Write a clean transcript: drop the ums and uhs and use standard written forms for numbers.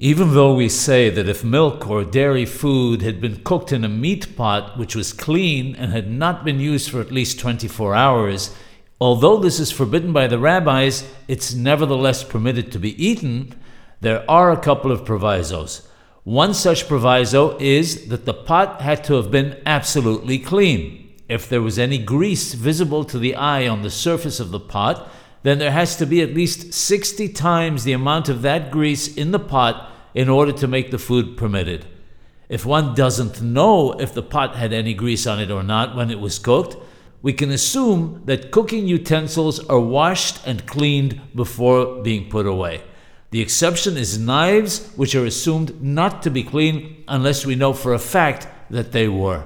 Even though we say that if milk or dairy food had been cooked in a meat pot which was clean and had not been used for at least 24 hours, although this is forbidden by the rabbis, it's nevertheless permitted to be eaten. There are a couple of provisos. One such proviso is that the pot had to have been absolutely clean. If there was any grease visible to the eye on the surface of the pot, then there has to be at least 60 times the amount of that grease in the pot in order to make the food permitted. If one doesn't know if the pot had any grease on it or not when it was cooked, we can assume that cooking utensils are washed and cleaned before being put away. The exception is knives, which are assumed not to be clean unless we know for a fact that they were.